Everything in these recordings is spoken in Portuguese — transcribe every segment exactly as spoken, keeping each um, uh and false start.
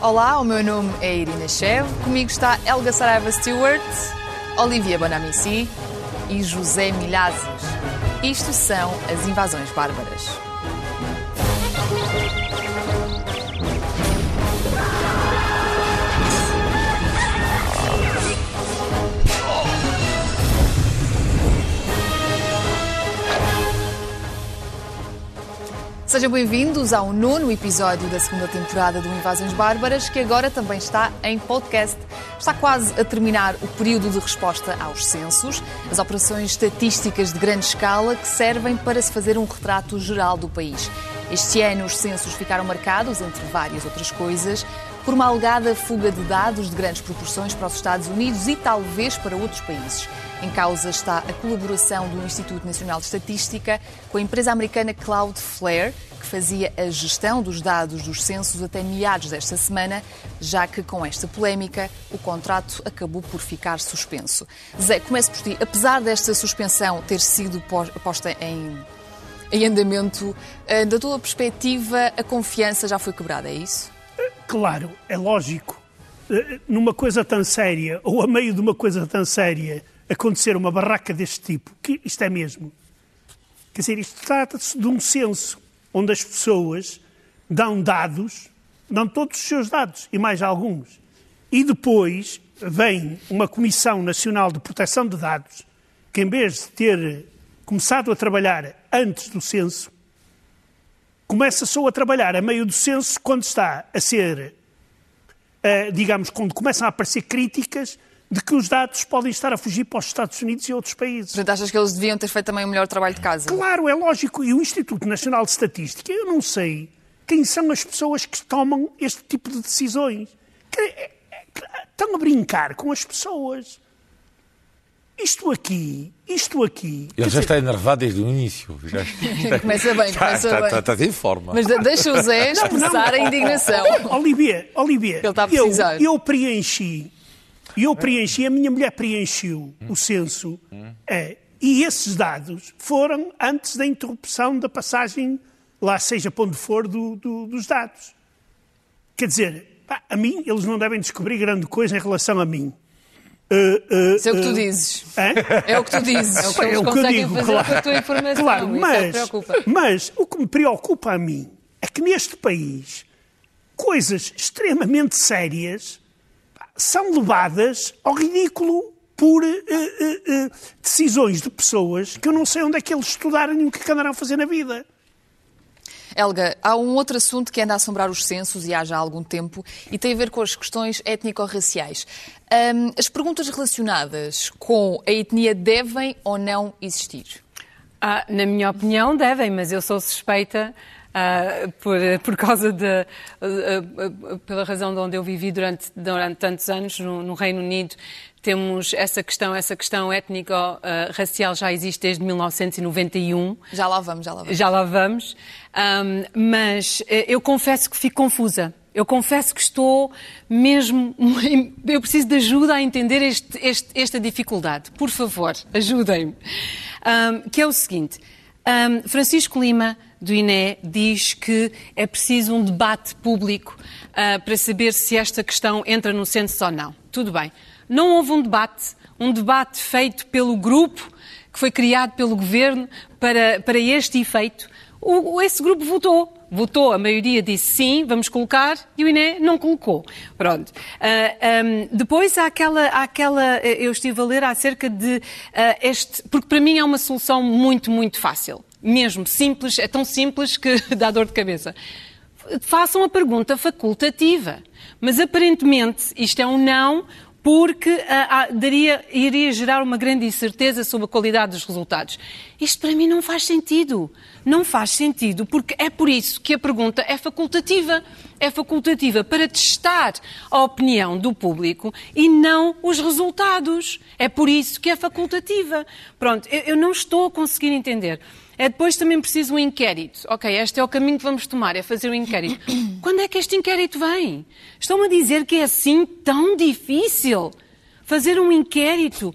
Olá, o meu nome é Irina Chev, comigo está Helga Saraiva-Stewart, Olivia Bonamici e José Milhazes. Isto são as Invasões Bárbaras. Sejam bem-vindos ao nono episódio da segunda temporada do Invasões Bárbaras, que agora também está em podcast. Está quase a terminar o período de resposta aos censos, as operações estatísticas de grande escala que servem para se fazer um retrato geral do país. Este ano os censos ficaram marcados, entre várias outras coisas, por uma alegada fuga de dados de grandes proporções para os Estados Unidos e talvez para outros países. Em causa está a colaboração do Instituto Nacional de Estatística com a empresa americana Cloudflare, que fazia a gestão dos dados dos censos até meados desta semana, já que com esta polémica o contrato acabou por ficar suspenso. Zé, começo por ti. Apesar desta suspensão ter sido posta em, em andamento, da tua perspectiva a confiança já foi quebrada, é isso? Claro, é lógico. Numa coisa tão séria, ou a meio de uma coisa tão séria, acontecer uma barraca deste tipo, que isto é mesmo. Quer dizer, isto trata-se de um censo onde as pessoas dão dados, dão todos os seus dados, e mais alguns. E depois vem uma Comissão Nacional de Proteção de Dados, que em vez de ter começado a trabalhar antes do censo, começa só a trabalhar a meio do censo quando está a ser, a, digamos, quando começam a aparecer críticas de que os dados podem estar a fugir para os Estados Unidos e outros países. Portanto, achas que eles deviam ter feito também um melhor trabalho de casa? Claro, é lógico. E o Instituto Nacional de Estatística, eu não sei quem são as pessoas que tomam este tipo de decisões. Estão a brincar com as pessoas. Isto aqui, isto aqui... Ele já dizer... está enervado desde o início. Já... começa bem, começa está, bem. Está, está, está em forma. Mas deixa o Zé expressar a indignação. Olivia, Olivia, eu, eu preenchi, eu preenchi, a minha mulher preencheu hum. o censo hum. é, e esses dados foram antes da interrupção da passagem, lá seja para onde for, do, do, dos dados. Quer dizer, pá, a mim, eles não devem descobrir grande coisa em relação a mim. Uh, uh, Isso é o que tu dizes. Uh, é o que tu dizes. É o que, é o que eu digo, fazer claro. Com a tua informação. Claro, mas, mas o que me preocupa a mim é que neste país coisas extremamente sérias são levadas ao ridículo por uh, uh, uh, decisões de pessoas que eu não sei onde é que eles estudaram e o que andarão a fazer na vida. Helga, há um outro assunto que anda a assombrar os censos e há já algum tempo e tem a ver com as questões étnico-raciais. Um, as perguntas relacionadas com a etnia devem ou não existir? Ah, na minha opinião, devem, mas eu sou suspeita ah, por, por causa de... Ah, pela razão de onde eu vivi durante, durante tantos anos no, no Reino Unido. Temos essa questão, essa questão étnico-racial já existe desde mil novecentos e noventa e um. Já lá vamos, já lá vamos. Já lá vamos. Um, mas eu confesso que fico confusa. Eu confesso que estou mesmo... Eu preciso de ajuda a entender este, este, esta dificuldade. Por favor, ajudem-me. Um, que é o seguinte. Um, Francisco Lima, do I N E, diz que é preciso um debate público uh, para saber se esta questão entra no censo ou não. Tudo bem. Não houve um debate, um debate feito pelo grupo que foi criado pelo governo para, para este efeito. O, esse grupo votou. Votou, a maioria disse sim, vamos colocar, e o I N E não colocou. Pronto. Uh, um, depois há aquela, há aquela... Eu estive a ler acerca de uh, este... Porque para mim é uma solução muito, muito fácil. Mesmo, simples, é tão simples que dá dor de cabeça. Façam a pergunta facultativa. Mas aparentemente isto é um não... porque ah, ah, daria, iria gerar uma grande incerteza sobre a qualidade dos resultados. Isto para mim não faz sentido. Não faz sentido, porque é por isso que a pergunta é facultativa. É facultativa para testar a opinião do público e não os resultados. É por isso que é facultativa. Pronto, eu, eu não estou a conseguir entender. É depois também preciso um inquérito. Ok, este é o caminho que vamos tomar, é fazer um inquérito. Quando é que este inquérito vem? Estão-me a dizer que é assim tão difícil fazer um inquérito.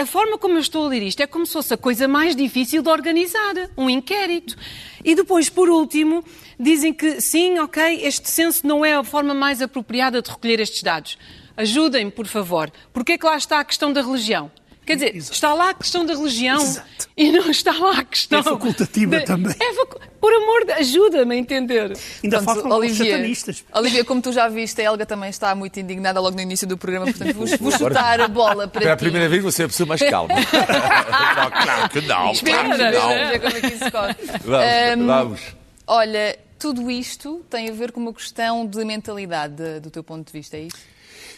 A forma como eu estou a ler isto é como se fosse a coisa mais difícil de organizar, um inquérito. E depois, por último, dizem que sim, ok, este censo não é a forma mais apropriada de recolher estes dados. Ajudem-me, por favor. Porquê é que lá está a questão da religião? Quer dizer, exato, está lá a questão da religião, exato, e não está lá a questão... É facultativa de... também. É facu... Por amor de... Ajuda-me a entender. Ainda faltam os satanistas. Olivia, como tu já viste, a Helga também está muito indignada logo no início do programa, portanto vou, vou chutar a bola para ti. Para a primeira vez você é a pessoa mais calma. Não, claro que não. Espera, claro como é que isso corre. Vamos, um, vamos. Olha, tudo isto tem a ver com uma questão de mentalidade, de, do teu ponto de vista, é isso?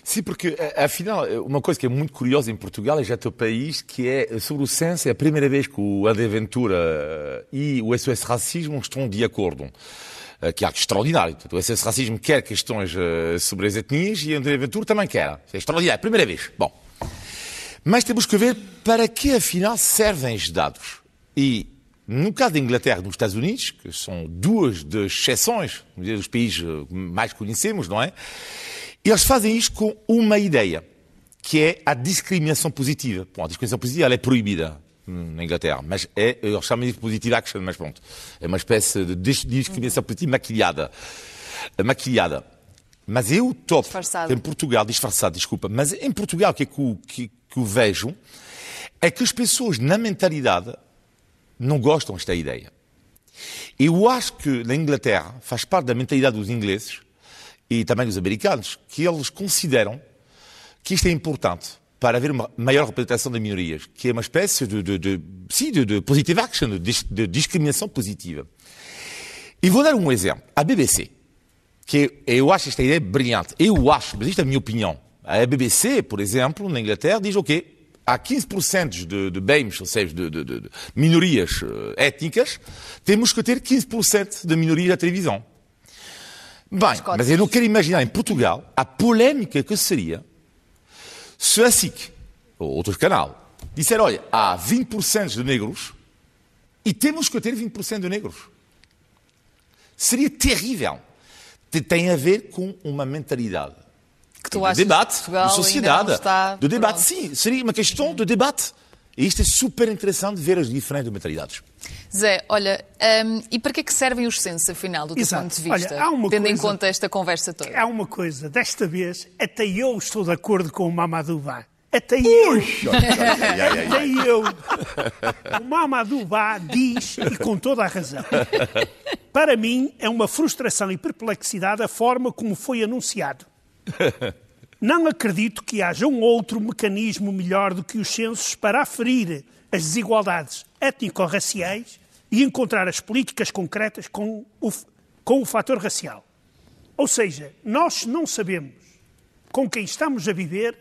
Sim, porque, afinal, uma coisa que é muito curiosa em Portugal, e já teu país, que é, sobre o censo, é a primeira vez que o André Ventura e o S O S Racismo estão de acordo, que é algo extraordinário. O S O S Racismo quer questões sobre as etnias e o André Ventura também quer. É extraordinário, primeira vez. Bom, mas temos que ver para que, afinal, servem os dados. E, no caso da Inglaterra e dos Estados Unidos, que são duas das exceções, dos países que mais conhecemos, não é? Eles fazem isto com uma ideia, que é a discriminação positiva. Bom, a discriminação positiva ela é proibida na Inglaterra, mas é, eles chamam de positive action, mas pronto, é uma espécie de discriminação positiva maquilhada. maquilhada. Mas é o top, disfarçado. Em Portugal, disfarçado, desculpa, mas em Portugal, o que, é que, que, que eu vejo, é que as pessoas na mentalidade não gostam desta ideia. Eu acho que na Inglaterra faz parte da mentalidade dos ingleses, e também dos americanos, que eles consideram que isto é importante para haver uma maior representação de minorias, que é uma espécie de, de, de, sim, de, de positive action, de, de discriminação positiva. E vou dar um exemplo. A B B C, que eu acho esta ideia brilhante, eu acho, mas isto é a minha opinião. A B B C, por exemplo, na Inglaterra, diz, ok, há quinze por cento de, de B A M Ss, ou seja, de, de, de minorias étnicas, temos que ter quinze por cento de minorias à televisão. Bem, mas eu não quero imaginar em Portugal a polémica que seria se a S I C, ou outro canal, disser, olha, há vinte por cento de negros e temos que ter vinte por cento de negros. Seria terrível. Tem a ver com uma mentalidade. Que tu achas que Portugal ainda não está... Do debate, sim. Seria uma questão de debate. E isto é super interessante ver as diferentes mentalidades. Zé, olha, um, e para que é que servem os censos, afinal, do teu exato ponto de vista? Olha, há uma tendo coisa, em conta esta conversa toda. Há uma coisa, desta vez, até eu estou de acordo com o Mamadou Bá. Até eu. Até eu. O Mamadou Bá diz, e com toda a razão, para mim é uma frustração e perplexidade a forma como foi anunciado. Não acredito que haja um outro mecanismo melhor do que os censos para aferir as desigualdades étnico-raciais e encontrar as políticas concretas com o, com o fator racial. Ou seja, nós não sabemos com quem estamos a viver,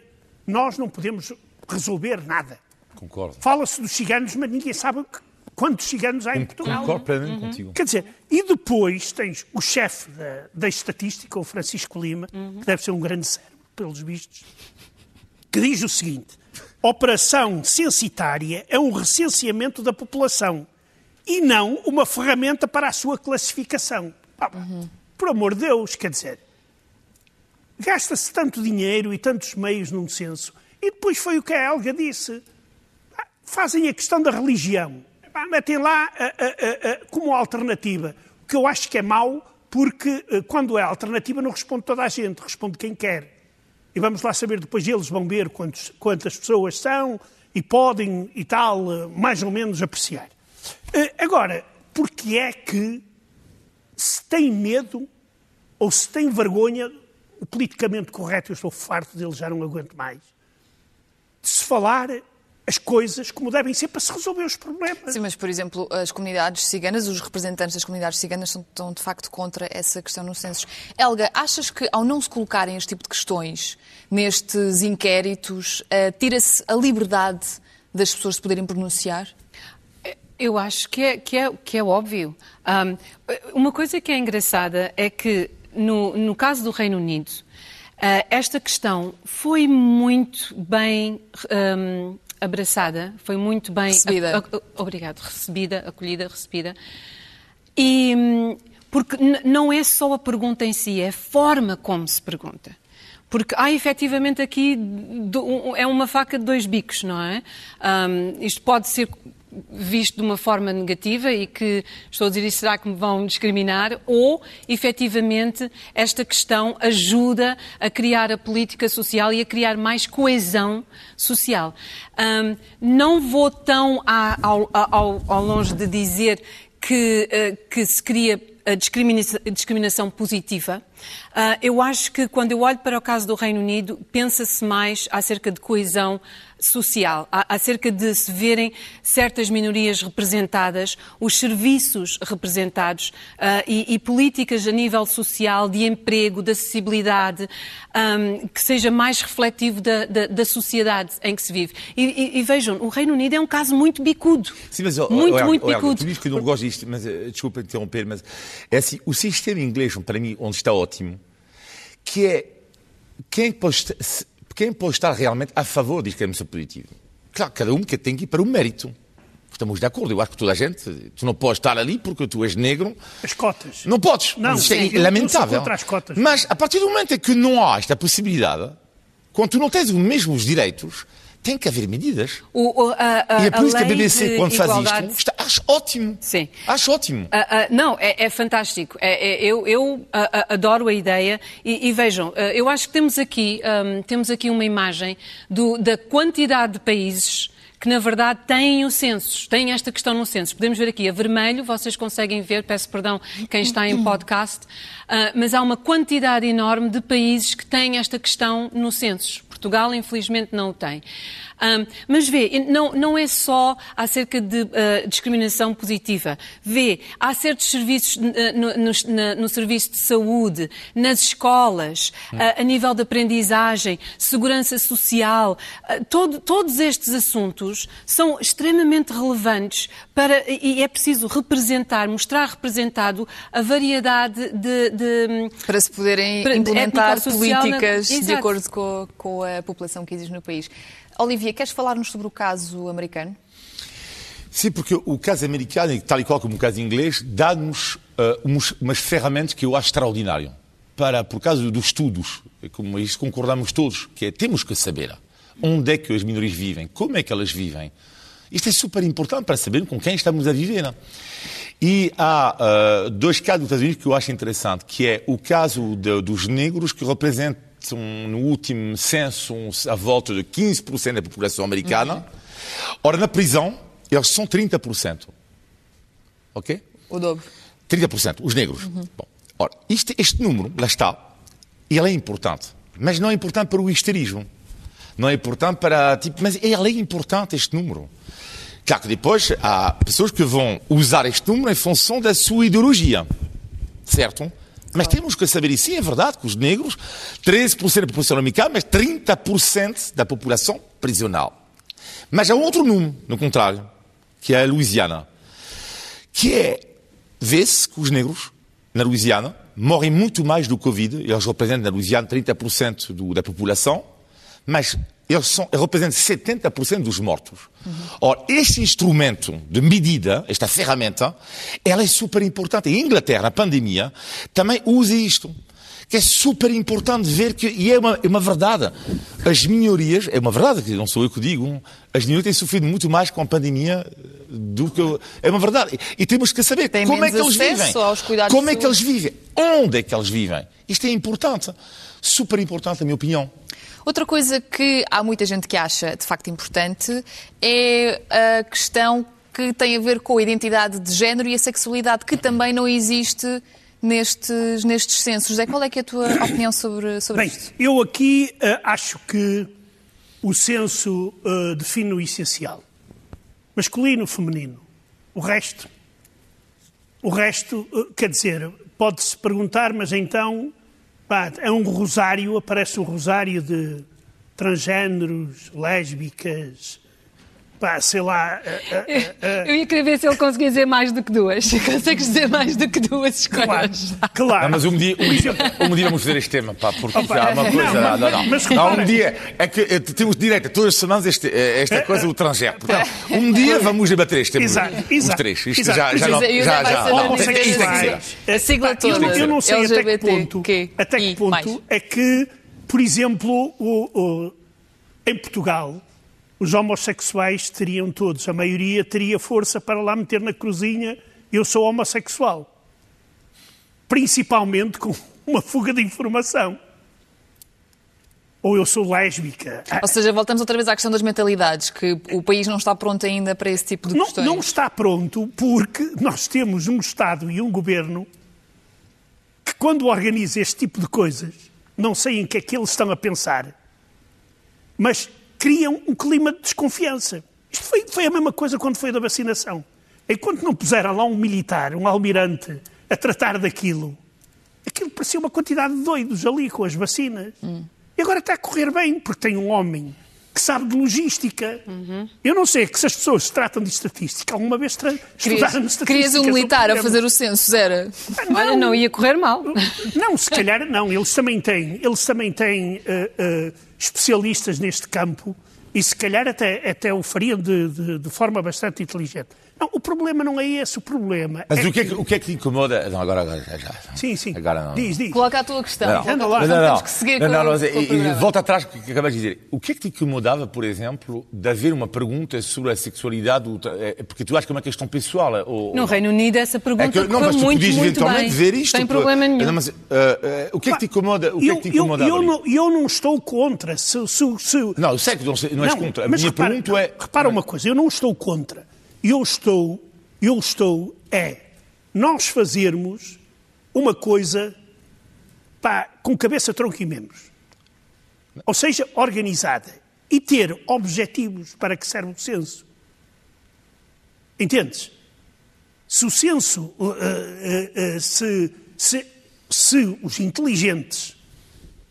nós não podemos resolver nada. Concordo. Fala-se dos ciganos, mas ninguém sabe quantos ciganos há em Portugal. Concordo plenamente contigo. Quer dizer, e depois tens o chefe da, da estatística, o Francisco Lima, uhum, que deve ser um grande cérebro, pelos vistos, que diz o seguinte: operação censitária é um recenseamento da população e não uma ferramenta para a sua classificação. Ah, uhum. Por amor de Deus, quer dizer, gasta-se tanto dinheiro e tantos meios num censo e depois foi o que a Helga disse. Ah, fazem a questão da religião. Ah, metem lá a, a, a, a, como alternativa, o que eu acho que é mau, porque a, quando é alternativa não responde toda a gente, responde quem quer. E vamos lá saber, depois eles vão ver quantos, quantas pessoas são e podem e tal, mais ou menos, apreciar. Agora, porque é que se tem medo ou se tem vergonha, o politicamente correto, eu estou farto dele, já não aguento mais, de se falar as coisas como devem ser para se resolver os problemas. Sim, mas, por exemplo, as comunidades ciganas, os representantes das comunidades ciganas estão, de facto, contra essa questão nos censos. Helga, achas que, ao não se colocarem este tipo de questões nestes inquéritos, tira-se a liberdade das pessoas de poderem pronunciar? Eu acho que é, que é, que é óbvio. Um, uma coisa que é engraçada é que, no, no caso do Reino Unido, uh, esta questão foi muito bem... Um, abraçada, foi muito bem... Recebida. A, a, obrigado, recebida, acolhida, recebida. E, porque n- não é só a pergunta em si, é a forma como se pergunta. Porque há efetivamente aqui, do, um, é uma faca de dois bicos, não é? Um, isto pode ser visto de uma forma negativa e que estou a dizer, será que me vão discriminar? Ou, efetivamente, esta questão ajuda a criar a política social e a criar mais coesão social. Um, não vou tão a, ao, ao, ao longe de dizer que, uh, que se cria a discriminação, a discriminação positiva. Uh, eu acho que, quando eu olho para o caso do Reino Unido, pensa-se mais acerca de coesão social, acerca de se verem certas minorias representadas, os serviços representados uh, e, e políticas a nível social, de emprego, de acessibilidade, um, que seja mais refletivo da, da, da sociedade em que se vive. E, e, e vejam, o Reino Unido é um caso muito bicudo. Sim, mas, muito, olha, muito olha, bicudo. Tu dizes que eu não gosto disto, mas desculpa interromper, mas é assim, o sistema inglês, para mim, onde está ótimo, que é quem posta... Quem pode estar realmente a favor da discriminação positiva? Claro, cada um que tem que ir para o mérito. Estamos de acordo, eu acho que toda a gente... Tu não podes estar ali porque tu és negro. As cotas. Não podes. Não, isto é lamentável. Contra as cotas. Mas a partir do momento em que não há esta possibilidade, quando tu não tens os mesmos direitos, tem que haver medidas. O, o, a, a, e é por isso que a B B C, quando faz igualdade... isto, está, acho ótimo. Sim. Acho ótimo. Uh, uh, não, é, é fantástico. É, é, eu eu uh, uh, adoro a ideia. E, e vejam, uh, eu acho que temos aqui, um, temos aqui uma imagem do, da quantidade de países que, na verdade, têm o censo, têm esta questão no censo. Podemos ver aqui a vermelho, vocês conseguem ver, peço perdão quem está em podcast, uh, mas há uma quantidade enorme de países que têm esta questão no censo. Portugal, infelizmente, não o tem. Um, mas vê, não, não é só acerca de uh, discriminação positiva. Vê, há certos serviços uh, no, no, na, no serviço de saúde, nas escolas, uh, a nível de aprendizagem, segurança social, uh, todo, todos estes assuntos são extremamente relevantes para, e é preciso representar, mostrar representado a variedade de... de para se poderem para, implementar políticas na... de acordo com, com a população que existe no país. Olivia, queres falar-nos sobre o caso americano? Sim, porque o caso americano, tal e qual como o caso inglês, dá-nos uh, umas, umas ferramentas que eu acho extraordinário. Para, por causa dos estudos, como isto concordamos todos, que é, temos que saber onde é que as minorias vivem, como é que elas vivem. Isto é super importante para saber com quem estamos a viver. Não? E há uh, dois casos dos Estados Unidos que eu acho interessante, que é o caso de, dos negros que representam Um, no último censo, um, à volta de quinze por cento da população americana. Uhum. Ora, na prisão, eles são trinta por cento. Ok? O dobro. trinta por cento, os negros. Uhum. Bom, ora, este, este número, lá está, ele é importante. Mas não é importante para o histerismo. Não é importante para... Tipo, mas ele é importante, este número. Claro que depois há pessoas que vão usar este número em função da sua ideologia. Certo? Mas temos que saber, e sim, é verdade que os negros, treze por cento da população americana, mas trinta por cento da população prisional. Mas há outro número, no contrário, que é a Louisiana, que é, vê-se que os negros, na Louisiana, morrem muito mais do Covid, eles representam na Louisiana trinta por cento do, da população, mas eles, são, eles representam setenta por cento dos mortos. Uhum. Ora, este instrumento de medida, esta ferramenta, ela é super importante. E a Inglaterra, na pandemia, também usa isto. Que é super importante ver que, e é uma, é uma verdade, as minorias, é uma verdade, que não sou eu que digo, as minorias têm sofrido muito mais com a pandemia do que... É uma verdade. E temos que saber tem como é que eles vivem. Como é que eles vivem. Onde é que eles vivem. Isto é importante. Super importante, na minha opinião. Outra coisa que há muita gente que acha, de facto, importante é a questão que tem a ver com a identidade de género e a sexualidade, que também não existe nestes, nestes censos. Zé, qual é, que é a tua opinião sobre, sobre Bem, isto? Bem, eu aqui uh, acho que o censo uh, define o essencial. Masculino, feminino. O resto, o resto uh, quer dizer, pode-se perguntar, mas então... É um rosário, aparece um rosário de transgéneros, lésbicas, pá, sei lá... Uh, uh, uh, eu ia querer ver se ele conseguia dizer mais do que duas. Consegues dizer mais do que duas escolhas. Claro, claro. Não, mas um dia, um, dia, um dia vamos fazer este tema, pá, porque Opa, já há uma coisa... Não, mas, não, não. Mas, não, um dia é que é, temos direito a todas as semanas este, esta coisa do transgénero. Portanto, um dia vamos debater este tema. Exato, exato. Os três. Isto exato, já, já não... Já, já, não. A sigla toda. Eu não sei até que ponto, até que ponto é que, por exemplo, o, o, em Portugal... os homossexuais teriam todos, a maioria teria força para lá meter na cruzinha, eu sou homossexual. Principalmente com uma fuga de informação. Ou eu sou lésbica. Ou seja, voltamos outra vez à questão das mentalidades, que o país não está pronto ainda para esse tipo de não, questões. Não está pronto porque nós temos um Estado e um governo que, quando organiza este tipo de coisas, não sei em que é que eles estão a pensar, mas criam um clima de desconfiança. Isto foi, foi a mesma coisa quando foi da vacinação. Enquanto não puseram lá um militar, um almirante, a tratar daquilo, aquilo parecia uma quantidade de doidos ali com as vacinas. Hum. E agora está a correr bem, porque tem um homem que sabe de logística. Uhum. Eu não sei que se as pessoas se tratam de estatística, alguma vez tra- estudaram estatística. Querias um militar a fazer o censo, era? Ah, não, não, não ia correr mal. Não, se calhar não. Eles também têm, eles também têm uh, uh, especialistas neste campo e se calhar até, até o fariam de, de, de forma bastante inteligente. Não, o problema não é esse, o problema mas é o que... Mas que, o que é que te incomoda? Não, agora, agora já. Sim, sim. Agora não. Diz, diz. Coloca a tua questão. Não, não, não, não, não. Temos que seguir não, não, não, com, não, não, com volta atrás que acabei de dizer. O que é que te incomodava, por exemplo, de haver uma pergunta sobre a sexualidade? Porque tu achas que é uma questão pessoal? Ou... No Reino Unido essa pergunta é que, não, mas tu muito, podias muito eventualmente bem. Ver isto. Sem problema nenhum. Não, mas, uh, uh, o que é que te incomoda? O que eu, é que te incomoda? Eu, eu, não, eu não estou contra. Se, se, se... Não, eu sei que não, não és não, contra. A minha repara, pergunta é... Repara uma coisa, eu não estou contra. Eu estou, eu estou, é, nós fazermos uma coisa pá, com cabeça, tronco e membros. Ou seja, organizada. E ter objetivos para que serve o censo. Entendes? Se o censo, uh, uh, uh, se, se, se os inteligentes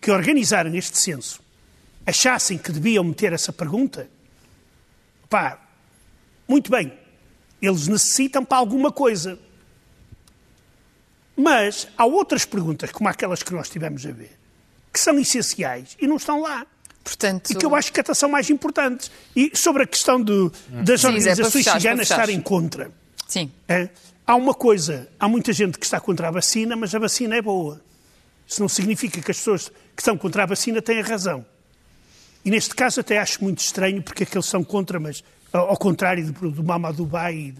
que organizaram este censo achassem que deviam meter essa pergunta, pá, muito bem. Eles necessitam para alguma coisa. Mas há outras perguntas, como aquelas que nós tivemos a ver, que são essenciais e não estão lá. Portanto... E que eu acho que até são mais importantes. E sobre a questão do, das sim, organizações é ciganas estarem contra. Sim. É, há uma coisa, há muita gente que está contra a vacina, mas a vacina é boa. Isso não significa que as pessoas que estão contra a vacina têm razão. E neste caso até acho muito estranho porque é que eles são contra, mas... Ao contrário do, do Mamadou Bá e,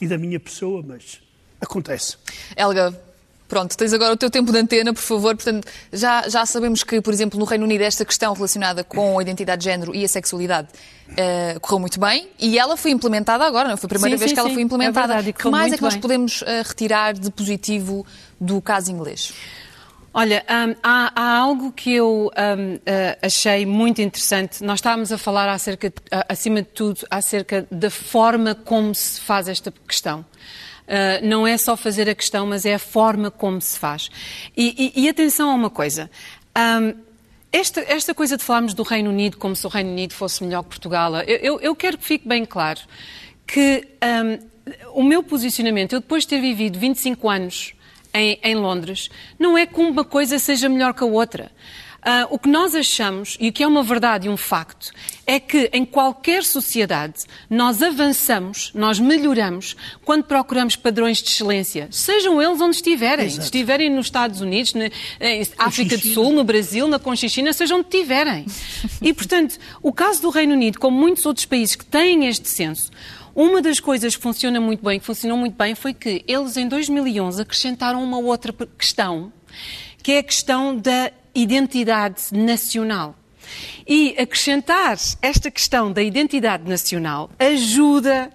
e da minha pessoa, mas acontece. Helga, pronto, tens agora o teu tempo de antena, por favor. Portanto, já, já sabemos que, por exemplo, no Reino Unido, esta questão relacionada com a identidade de género e a sexualidade uh, correu muito bem e ela foi implementada agora, não foi a primeira sim, vez sim, que sim. ela foi implementada. É verdade, que mais é que nós bem. podemos uh, retirar de positivo do caso inglês? Olha, um, há, há algo que eu um, uh, achei muito interessante. Nós estávamos a falar, acerca, uh, acima de tudo, acerca da forma como se faz esta questão. Uh, não é só fazer a questão, mas é a forma como se faz. E, e, e atenção a uma coisa. Um, esta, esta coisa de falarmos do Reino Unido como se o Reino Unido fosse melhor que Portugal, eu, eu, eu quero que fique bem claro que um, o meu posicionamento, eu depois de ter vivido vinte e cinco anos... Em, em Londres, não é que uma coisa seja melhor que a outra. Uh, o que nós achamos, e o que é uma verdade e um facto, é que em qualquer sociedade nós avançamos, nós melhoramos, quando procuramos padrões de excelência, sejam eles onde estiverem. Exato. Estiverem nos Estados Unidos, na, na África do Sul, no Brasil, na Conchichina, seja onde estiverem. E, portanto, o caso do Reino Unido, como muitos outros países que têm este senso, uma das coisas que funciona muito bem, que funcionou muito bem, foi que eles em dois mil e onze acrescentaram uma outra questão, que é a questão da identidade nacional. E acrescentar esta questão da identidade nacional ajuda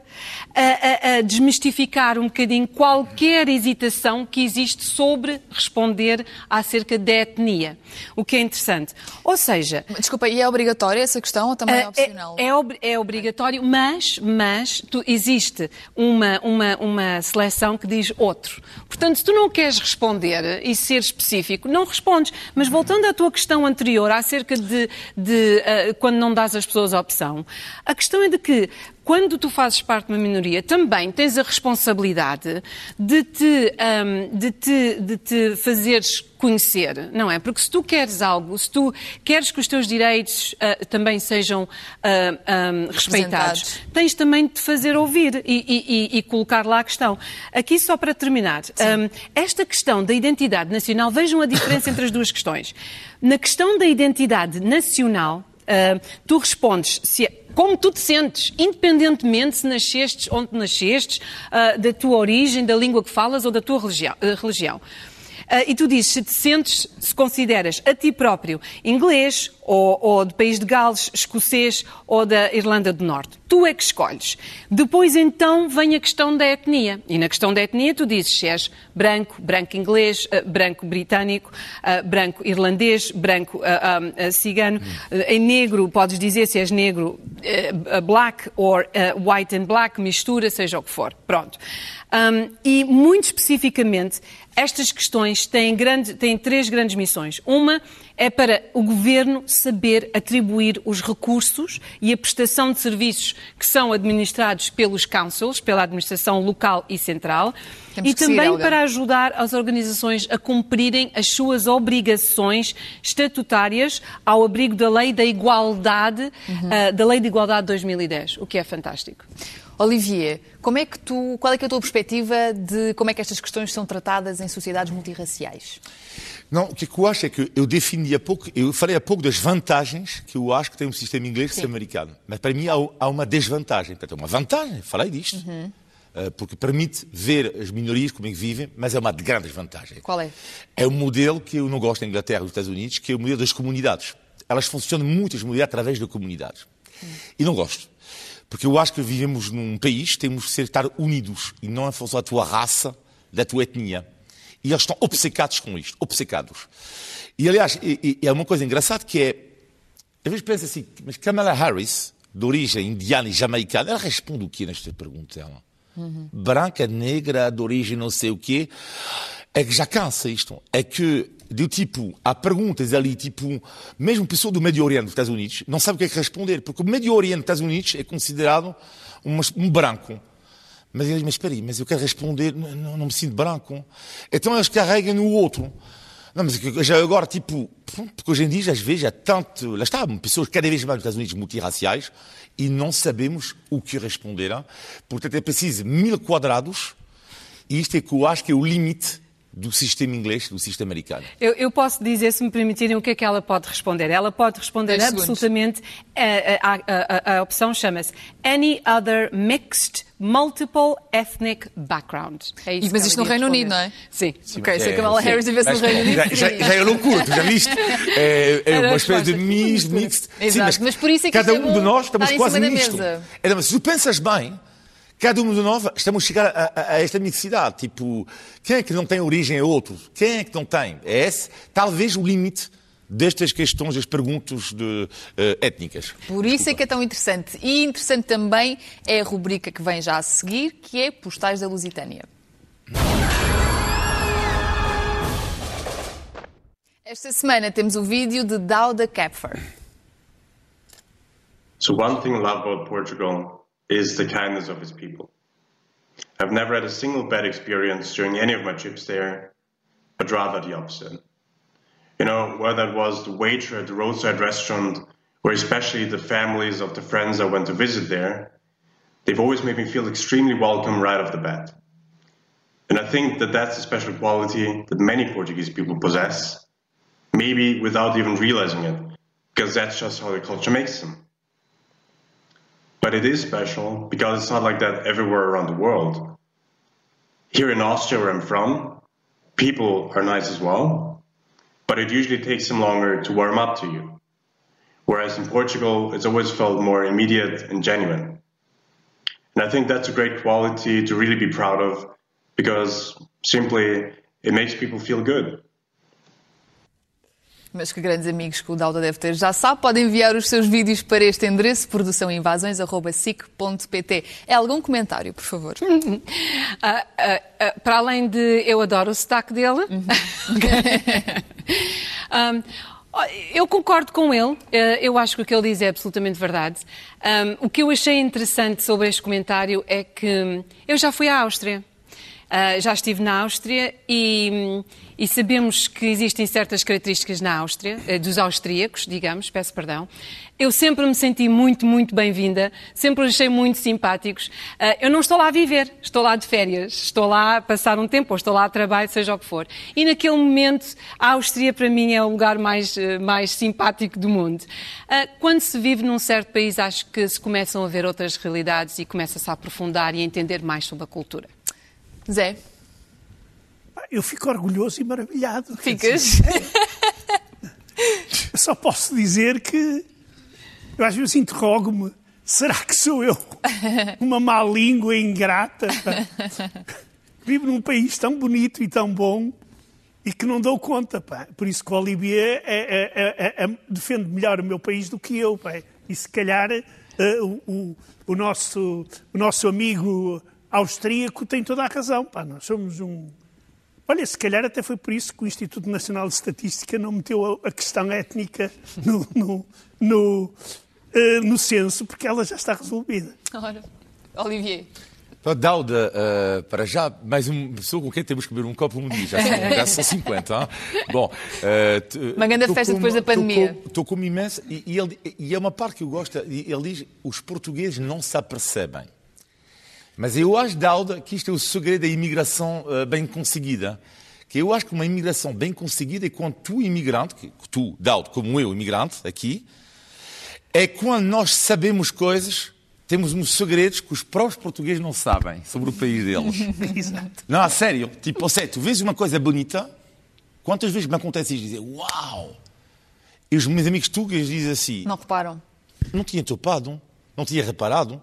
a, a, a desmistificar um bocadinho qualquer hesitação que existe sobre responder acerca da etnia, o que é interessante. Ou seja... Desculpa, e é obrigatória essa questão ou também é opcional? É, é, é obrigatório, mas, mas tu, existe uma, uma, uma seleção que diz outro. Portanto, se tu não queres responder e ser específico, não respondes. Mas voltando à tua questão anterior, acerca de, de uh, quando não dás às pessoas a opção, a questão é de que quando tu fazes parte de uma minoria, também tens a responsabilidade de te, um, de te, de te fazeres conhecer, não é? Porque se tu queres algo, se tu queres que os teus direitos uh, também sejam uh, um, respeitados, tens também de te fazer ouvir e, e, e colocar lá a questão. Aqui só para terminar, um, esta questão da identidade nacional, vejam a diferença entre as duas questões. Na questão da identidade nacional, Uh, tu respondes se, como tu te sentes, independentemente se nascestes, onde nascestes, uh, da tua origem, da língua que falas ou da tua religião. Uh, religião. Uh, e tu dizes, se te sentes, se consideras a ti próprio inglês, ou, ou do país de Gales, escocês, ou da Irlanda do Norte. Tu é que escolhes. Depois, então, vem a questão da etnia. E na questão da etnia tu dizes se és branco, branco inglês, uh, branco britânico, uh, branco irlandês, branco uh, um, cigano. Hum. Uh, em negro, podes dizer se és negro, uh, black, or uh, white and black, mistura, seja o que for. Pronto. Um, e, muito especificamente, estas questões têm, grande, têm três grandes missões. Uma é para o Governo saber atribuir os recursos e a prestação de serviços que são administrados pelos councils, pela administração local e central, Temos e também ir, para ajudar as organizações a cumprirem as suas obrigações estatutárias ao abrigo da Lei da Igualdade, uhum. uh, da Lei de Igualdade de dois mil e dez, o que é fantástico. Olivier, como é que tu, qual é que é a tua perspectiva de como é que estas questões são tratadas em sociedades multirraciais? Não, o que eu acho é que eu defini há pouco, eu falei há pouco das vantagens que eu acho que tem um sistema inglês que é americano. Mas para mim há, há uma desvantagem. Portanto, uma vantagem, falei disto, uhum. porque permite ver as minorias como é que vivem, mas é uma grande desvantagem. Qual é? É um modelo que eu não gosto na Inglaterra e nos Estados Unidos, que é o modelo das comunidades. Elas funcionam muito, as mulheres, através de comunidades. Uhum. E não gosto. Porque eu acho que vivemos num país, temos que ser, estar unidos, e não em função da tua raça, da tua etnia. E eles estão obcecados com isto, obcecados. E, aliás, e, e, é uma coisa engraçada que é... Às vezes penso assim, mas Kamala Harris, de origem indiana e jamaicana, ela responde o quê nesta pergunta? Ela? Uhum. Branca, negra, de origem não sei o quê. É que já cansa isto. É que... do tipo, há perguntas ali, tipo, mesmo pessoa do Médio Oriente dos Estados Unidos não sabe o que é que responder, porque o Médio Oriente dos Estados Unidos é considerado um, um branco. Mas ele diz, mas espera aí, mas eu quero responder, não, não me sinto branco. Então eles carregam no outro. Não, mas já agora, tipo, porque hoje em dia, às vezes, há tanto, lá está, pessoas cada vez mais nos Estados Unidos multirraciais e não sabemos o que responder. Hein? Portanto, é preciso mil quadrados e isto é que eu acho que é o limite do sistema inglês, do sistema americano. Eu, eu posso dizer, se me permitirem, o que é que ela pode responder. Ela pode responder absolutamente... A, a, a, a opção chama-se Any Other Mixed Multiple Ethnic Background. É isso. Mas isto no Reino Unido, não é? Sim. Sim, ok, se a Kamala Harris estivesse no Reino Unido... Já, já, já é loucura, tu já viste? É, é uma espécie de misto, mixed... Exato. Sim, mas, mas por isso é que cada um de nós estamos quase misto. É, mas se tu pensas bem... Cada um de nós estamos a chegar a, a, a esta mixidade, tipo, quem é que não tem origem é outro? Quem é que não tem? É esse, talvez, o limite destas questões, das perguntas de, uh, étnicas. Por Desculpa. Isso é que é tão interessante. E interessante também é a rubrica que vem já a seguir, que é Postais da Lusitânia. Esta semana temos o vídeo de Dauda Kepfer. So one thing I love about Portugal is the kindness of his people. I've never had a single bad experience during any of my trips there, but rather the opposite. You know, whether it was the waiter at the roadside restaurant, or especially the families of the friends I went to visit there, they've always made me feel extremely welcome right off the bat. And I think that that's a special quality that many Portuguese people possess, maybe without even realizing it, because that's just how the culture makes them. But it is special because it's not like that everywhere around the world. Here in Austria, where I'm from, people are nice as well, but it usually takes them longer to warm up to you. Whereas in Portugal, it's always felt more immediate and genuine. And I think that's a great quality to really be proud of because simply it makes people feel good. Mas que grandes amigos que o Dauda deve ter. Já sabe, podem enviar os seus vídeos para este endereço, produção invasões arroba sic ponto pt. É algum comentário, por favor? Uh, uh, uh, para além de eu adoro o sotaque dele, uhum. um, eu concordo com ele, eu acho que o que ele diz é absolutamente verdade. Um, o que eu achei interessante sobre este comentário é que eu já fui à Áustria. Uh, já estive na Áustria e, e sabemos que existem certas características na Áustria, uh, dos austríacos, digamos, peço perdão. Eu sempre me senti muito, muito bem-vinda, sempre os achei muito simpáticos. Uh, eu não estou lá a viver, estou lá de férias, estou lá a passar um tempo, ou estou lá a trabalho, seja o que for. E naquele momento, a Áustria para mim é o lugar mais, uh, mais simpático do mundo. Uh, quando se vive num certo país, acho que se começam a ver outras realidades e começa-se a aprofundar e a entender mais sobre a cultura. Zé? Eu fico orgulhoso e maravilhado. Ficas? Eu só posso dizer que eu às vezes interrogo-me, será que sou eu uma má língua ingrata? Pá? Vivo num país tão bonito e tão bom e que não dou conta. Pá. Por isso que o Olivier é, é, é, é, defende melhor o meu país do que eu. Pá. E se calhar é, o, o, o, nosso, o nosso amigo austríaco tem toda a razão. Pá, nós somos um... Olha, se calhar até foi por isso que o Instituto Nacional de Estatística não meteu a questão étnica no, no, no, uh, no censo, porque ela já está resolvida. Ora, Olivier. Então, Dauda, uh, para já, mais uma pessoa com quem temos que beber um copo um dia, já são, já são cinquenta. Hein? Bom, uh, t- uma grande festa com, depois da pandemia. Estou como imenso, e, e, ele, e é uma parte que eu gosto, ele diz, os portugueses não se apercebem. Mas eu acho, Dauda, que isto é o segredo da imigração uh, bem conseguida. Que eu acho que uma imigração bem conseguida é quando tu, imigrante, que tu, Dauda, como eu, imigrante, aqui, é quando nós sabemos coisas, temos uns segredos que os próprios portugueses não sabem sobre o país deles. Exato. Não, a sério. Tipo, ou seja, tu vês uma coisa bonita, quantas vezes me acontece isso? Dizer, uau! E os meus amigos tugas dizem assim... Não reparam. Não tinha topado, não tinha reparado.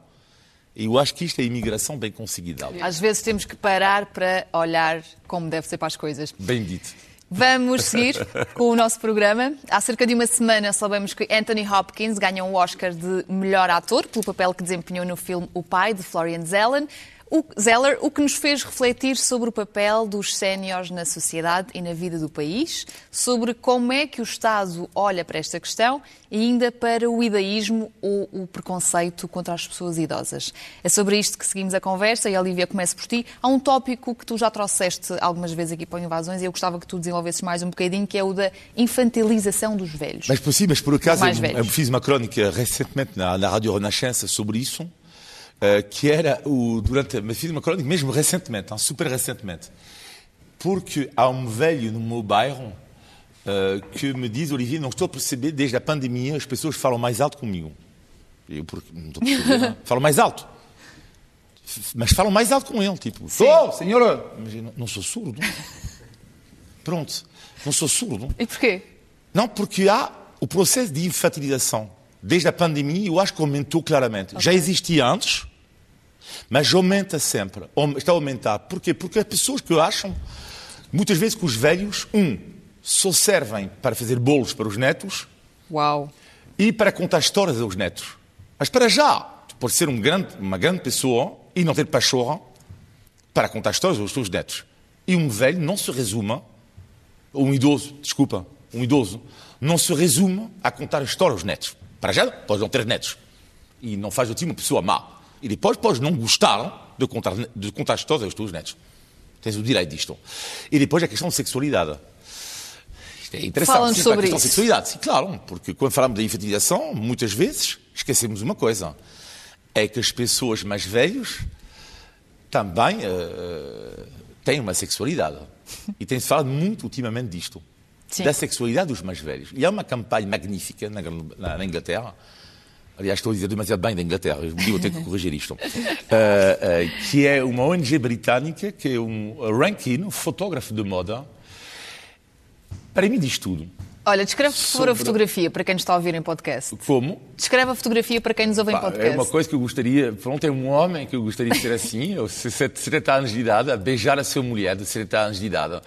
Eu acho que isto é imigração bem conseguida. Às vezes temos que parar para olhar como deve ser para as coisas. Bem dito. Vamos seguir com o nosso programa. Há cerca de uma semana soubemos que Anthony Hopkins ganhou o Oscar de melhor ator pelo papel que desempenhou no filme O Pai, de Florian Zeller, o, Zeller, o que nos fez refletir sobre o papel dos séniores na sociedade e na vida do país, sobre como é que o Estado olha para esta questão e ainda para o idaísmo ou o preconceito contra as pessoas idosas. É sobre isto que seguimos a conversa e, Olivia, começo por ti. Há um tópico que tu já trouxeste algumas vezes aqui para o Invasões e eu gostava que tu desenvolvesses mais um bocadinho, que é o da infantilização dos velhos. Mas possível, mas por acaso eu, eu fiz uma crónica recentemente na, na Rádio Renascença sobre isso. Uh, que era, o, durante, mas fiz uma crónica mesmo recentemente, hein, super recentemente, porque há um velho no meu bairro uh, que me diz, Olivier, não estou a perceber, desde a pandemia as pessoas falam mais alto comigo. Eu porque, não estou a perceber, falam mais alto. Mas falam mais alto com ele, tipo, sou, senhora. Mas eu não, não sou surdo. Pronto, não sou surdo. E porquê? Não, porque há o processo de infantilização. Desde a pandemia, eu acho que aumentou claramente. Okay. Já existia antes, mas aumenta sempre. Está a aumentar. Porquê? Porque as pessoas que acham, muitas vezes, que os velhos, um, só servem para fazer bolos para os netos. Uau. E para contar histórias aos netos. Mas para já, tu podes ser um grande, uma grande pessoa e não ter pachorra para contar histórias aos teus netos. E um velho não se resume, ou um idoso, desculpa, um idoso, não se resume a contar histórias aos netos. Para já, podes não ter netos. E não faz o ti uma pessoa má. E depois podes não gostar de contar, de contar histórias aos teus netos. Tens o direito disto. E depois a questão de sexualidade. Isto é interessante. Falam-nos sobre a questão isso. De sexualidade. Sim, claro, porque quando falamos da infantilização, muitas vezes esquecemos uma coisa. É que as pessoas mais velhas também uh, têm uma sexualidade. E tem-se falado muito ultimamente disto. Sim. Da sexualidade dos mais velhos. E há uma campanha magnífica na, na, na Inglaterra, aliás, estou a dizer demasiado bem da Inglaterra, eu vou ter que corrigir isto, uh, uh, que é uma O N G britânica, que é um Rankin, um fotógrafo de moda, para mim diz tudo. Olha, descreve, por favor, sobre... a fotografia para quem nos está a ouvir em podcast. Como? Descreve a fotografia para quem nos ouve bah, em podcast. É uma coisa que eu gostaria... Pronto, é um homem que eu gostaria de ser assim, aos setenta anos de idade, a beijar a sua mulher de setenta anos de idade.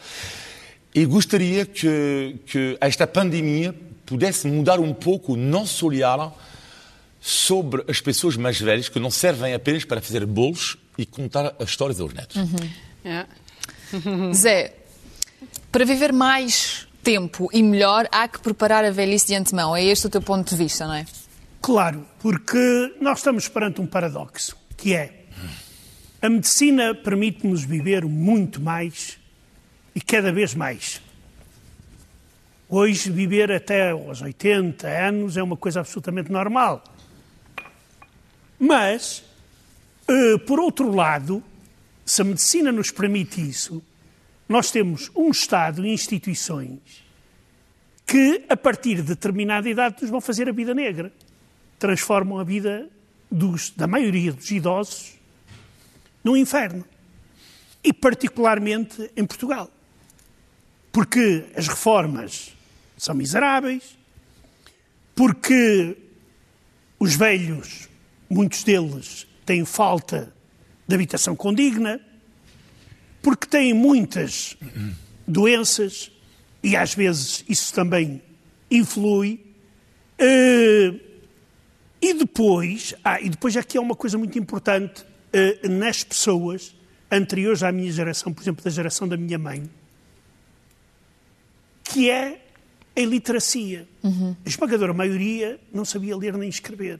E gostaria que, que esta pandemia pudesse mudar um pouco o nosso olhar sobre as pessoas mais velhas que não servem apenas para fazer bolos e contar as histórias aos netos. Uhum. Yeah. Zé, para viver mais tempo e melhor, há que preparar a velhice de antemão. É este o teu ponto de vista, não é? Claro, porque nós estamos perante um paradoxo, que é A medicina permite-nos viver muito mais e cada vez mais. Hoje, viver até aos oitenta anos é uma coisa absolutamente normal. Mas, por outro lado, se a medicina nos permite isso, nós temos um Estado e instituições que, a partir de determinada idade, nos vão fazer a vida negra. Transformam a vida dos, da maioria dos idosos num inferno. E particularmente em Portugal. Porque as reformas são miseráveis, porque os velhos, muitos deles, têm falta de habitação condigna, porque têm muitas doenças, e às vezes isso também influi. E depois, ah, e depois aqui há uma coisa muito importante nas pessoas anteriores à minha geração, por exemplo, da geração da minha mãe, que é a iliteracia. Uhum. A esmagadora maioria não sabia ler nem escrever.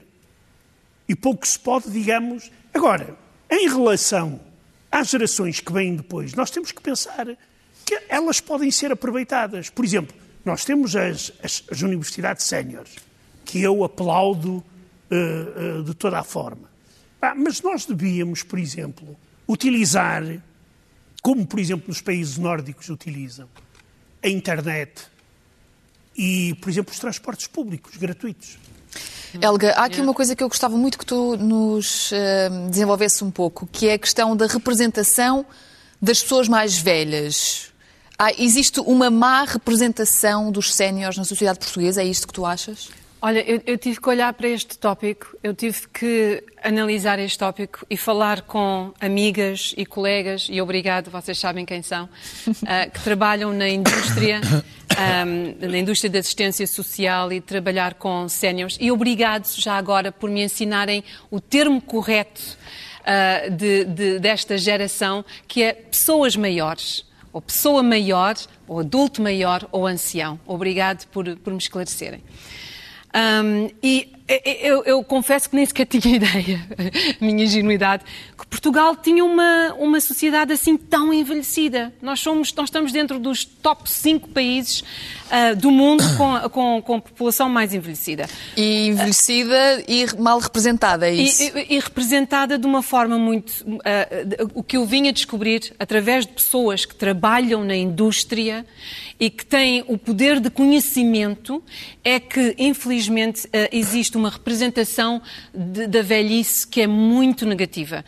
E pouco se pode, digamos... Agora, em relação às gerações que vêm depois, nós temos que pensar que elas podem ser aproveitadas. Por exemplo, nós temos as, as, as universidades séniores, que eu aplaudo uh, uh, de toda a forma. Ah, mas nós devíamos, por exemplo, utilizar, como por exemplo nos países nórdicos utilizam, a internet e, por exemplo, os transportes públicos gratuitos. Helga, há aqui uma coisa que eu gostava muito que tu nos uh, desenvolvesse um pouco, que é a questão da representação das pessoas mais velhas. Há, existe uma má representação dos séniores na sociedade portuguesa? É isto que tu achas? Olha, eu, eu tive que olhar para este tópico, eu tive que analisar este tópico e falar com amigas e colegas, e obrigado, vocês sabem quem são, uh, que trabalham na indústria, um, na indústria da assistência social e trabalhar com séniores. E obrigado já agora por me ensinarem o termo correto uh, de, de, desta geração, que é pessoas maiores, ou pessoa maior, ou adulto maior, ou ancião. Obrigado por, por me esclarecerem. Um, e eu, eu confesso que nem sequer tinha ideia, a minha ingenuidade, que Portugal tinha uma, uma sociedade assim tão envelhecida. Nós, somos, nós estamos dentro dos top cinco países uh, do mundo com, com, com a população mais envelhecida. E envelhecida uh, e mal representada, é isso? E, e, e representada de uma forma muito... Uh, de, o que eu vim a descobrir através de pessoas que trabalham na indústria e que têm o poder de conhecimento é que, infelizmente, existe uma representação de, da velhice que é muito negativa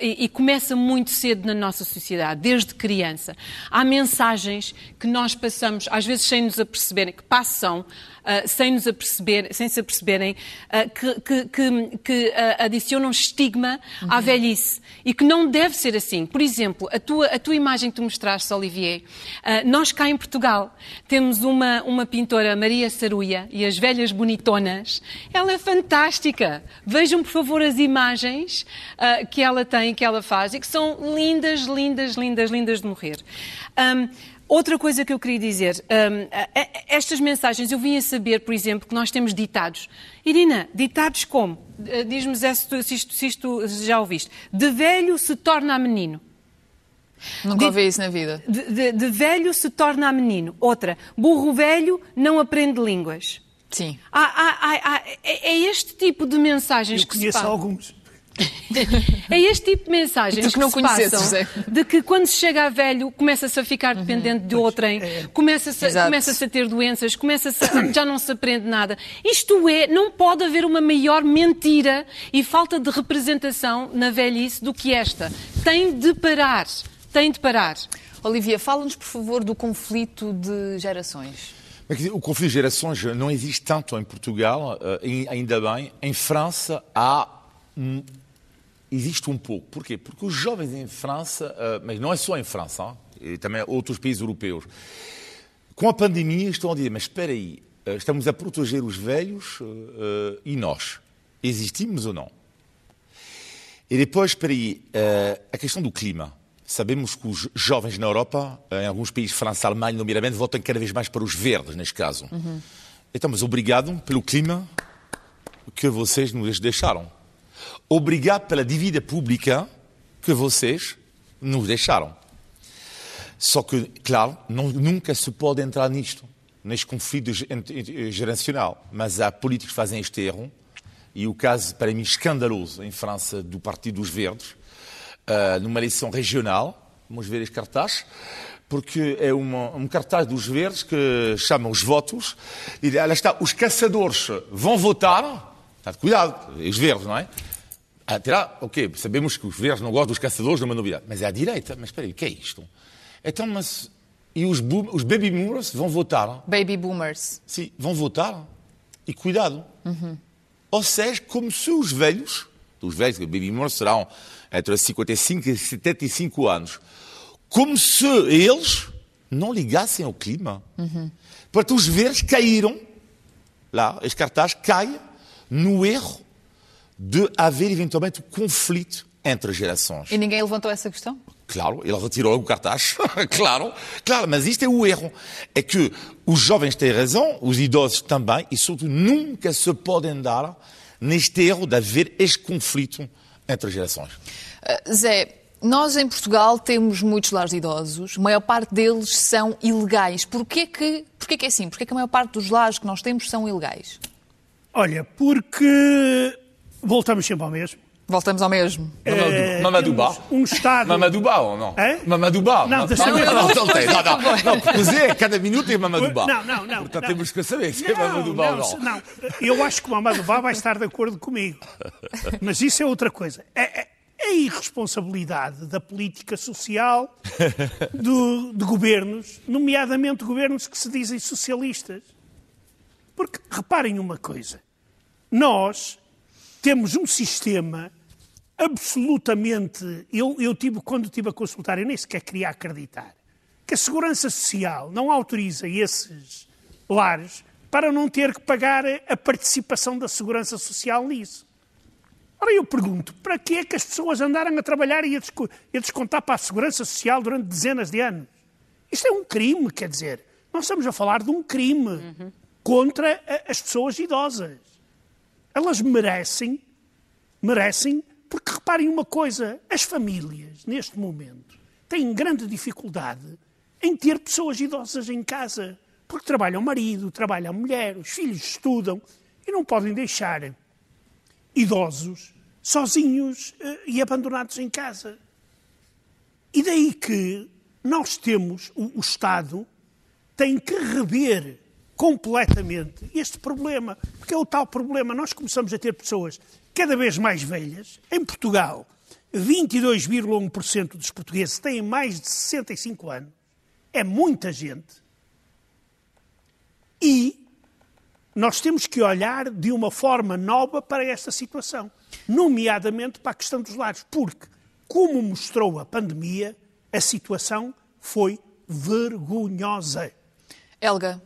e começa muito cedo na nossa sociedade, desde criança. Há mensagens que nós passamos, às vezes sem nos aperceberem, que passam Uh, sem nos aperceber, sem se aperceberem, uh, que, que, que, que uh, adicionam estigma uhum. à velhice. E que não deve ser assim. Por exemplo, a tua, a tua imagem que tu mostraste, Olivier, uh, nós cá em Portugal temos uma, uma pintora, Maria Saruia, e as velhas bonitonas. Ela é fantástica. Vejam, por favor, as imagens uh, que ela tem, que ela faz, e que são lindas, lindas, lindas, lindas de morrer. Um, Outra coisa que eu queria dizer, um, estas mensagens, eu vim a saber, por exemplo, que nós temos ditados. Irina, ditados como? Diz-me se isto, se isto já ouviste. De velho se torna a menino. Nunca ouvi isso na vida. De, de, de velho se torna a menino. Outra, burro velho não aprende línguas. Sim. Há, há, há, há, é este tipo de mensagens eu que se passam. Eu conheço alguns. É este tipo de mensagens que, que não se passam, José. De que quando se chega a velho começa-se a ficar dependente uhum, de outrem, é... começa-se a, começa-se a ter doenças, começa-se a, já não se aprende nada. Isto é, não pode haver uma maior mentira e falta de representação na velhice do que esta. Tem de parar, tem de parar. Olivia, fala-nos por favor do conflito de gerações. O conflito de gerações não existe tanto em Portugal, ainda bem. Em França há... Existe um pouco. Porquê? Porque os jovens em França, mas não é só em França, e também outros países europeus, com a pandemia estão a dizer, mas espera aí, estamos a proteger os velhos e nós? Existimos ou não? E depois, espera aí, a questão do clima. Sabemos que os jovens na Europa, em alguns países, França, Alemanha, nomeadamente, votam cada vez mais para os verdes, neste caso. Uhum. Então, mas obrigado pelo clima que vocês nos deixaram. obrigar pela dívida pública que vocês nos deixaram. Só que, claro, não, nunca se pode entrar nisto, neste conflito geracional. Mas há políticos que fazem este erro, e o caso, para mim, escandaloso em França, do Partido dos Verdes, uh, numa eleição regional, vamos ver este cartaz, porque é uma, um cartaz dos Verdes que chama os votos, e lá está, os caçadores vão votar, cuidado, os Verdes, não é? Até lá, ok, sabemos que os Verdes não gostam dos caçadores, não é uma novidade, mas é à direita, mas espera aí, o que é isto? Então, mas, e os, boom, os baby boomers vão votar? Baby boomers. Sim, vão votar, e cuidado. Uhum. Ou seja, como se os velhos, os velhos, os baby boomers serão entre cinquenta e cinco e setenta e cinco anos, como se eles não ligassem ao clima. Uhum. Portanto, os verdes caíram, lá, as cartazes caem no erro de haver eventualmente um conflito entre gerações. E ninguém levantou essa questão? Claro, ele retirou o cartaz, claro, claro, mas isto é o erro. É que os jovens têm razão, os idosos também, e sobretudo nunca se podem dar neste erro de haver este conflito entre gerações. Uh, Zé... Nós, em Portugal, temos muitos lares de idosos. A maior parte deles são ilegais. Porquê que, porquê que é assim? Porquê que a maior parte dos lares que nós temos são ilegais? Olha, porque voltamos sempre ao mesmo. Voltamos ao mesmo. É, Mamadou Bá. Um Estado... Mamadou Bá ou não? É? Mamadou Bá. Não, deixa-me... Não, não, não, não. Cozer, cada minuto é Mamadou Bá. Não, não, não. Portanto, não. Temos que saber se não, é Mamadou Bá ou não. Não, eu acho que o Mamadou Bá vai estar de acordo comigo. Mas isso é outra coisa. É... é... a irresponsabilidade da política social do, de governos, nomeadamente governos que se dizem socialistas. Porque, reparem uma coisa, nós temos um sistema absolutamente... Eu, eu tive, quando estive a consultar, eu nem sequer queria acreditar, que a Segurança Social não autoriza esses lares para não ter que pagar a participação da Segurança Social nisso. Ora, eu pergunto, para que é que as pessoas andaram a trabalhar e a descontar para a Segurança Social durante dezenas de anos? Isto é um crime, quer dizer, nós estamos a falar de um crime uhum. contra a, as pessoas idosas. Elas merecem, merecem, porque reparem uma coisa, as famílias, neste momento, têm grande dificuldade em ter pessoas idosas em casa, porque trabalha o marido, trabalha a mulher, os filhos estudam e não podem deixar idosos, sozinhos e abandonados em casa. E daí que nós temos, o, o Estado tem que rever completamente este problema, porque é o tal problema, nós começamos a ter pessoas cada vez mais velhas. Em Portugal, vinte e dois vírgula um por cento dos portugueses têm mais de sessenta e cinco anos, é muita gente, e nós temos que olhar de uma forma nova para esta situação, nomeadamente para a questão dos lares, porque, como mostrou a pandemia, a situação foi vergonhosa. Helga,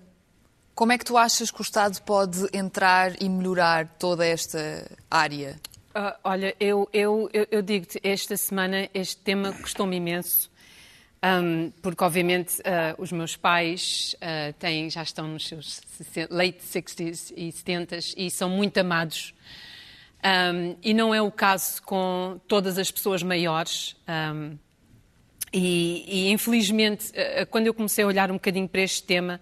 como é que tu achas que o Estado pode entrar e melhorar toda esta área? Uh, olha, eu, eu, eu, eu digo-te, esta semana este tema custou-me imenso. Um, porque, obviamente, uh, os meus pais uh, têm, já estão nos seus late sixties e setentas e são muito amados. Um, e não é o caso com todas as pessoas maiores. Um, e, e, infelizmente, uh, quando eu comecei a olhar um bocadinho para este tema,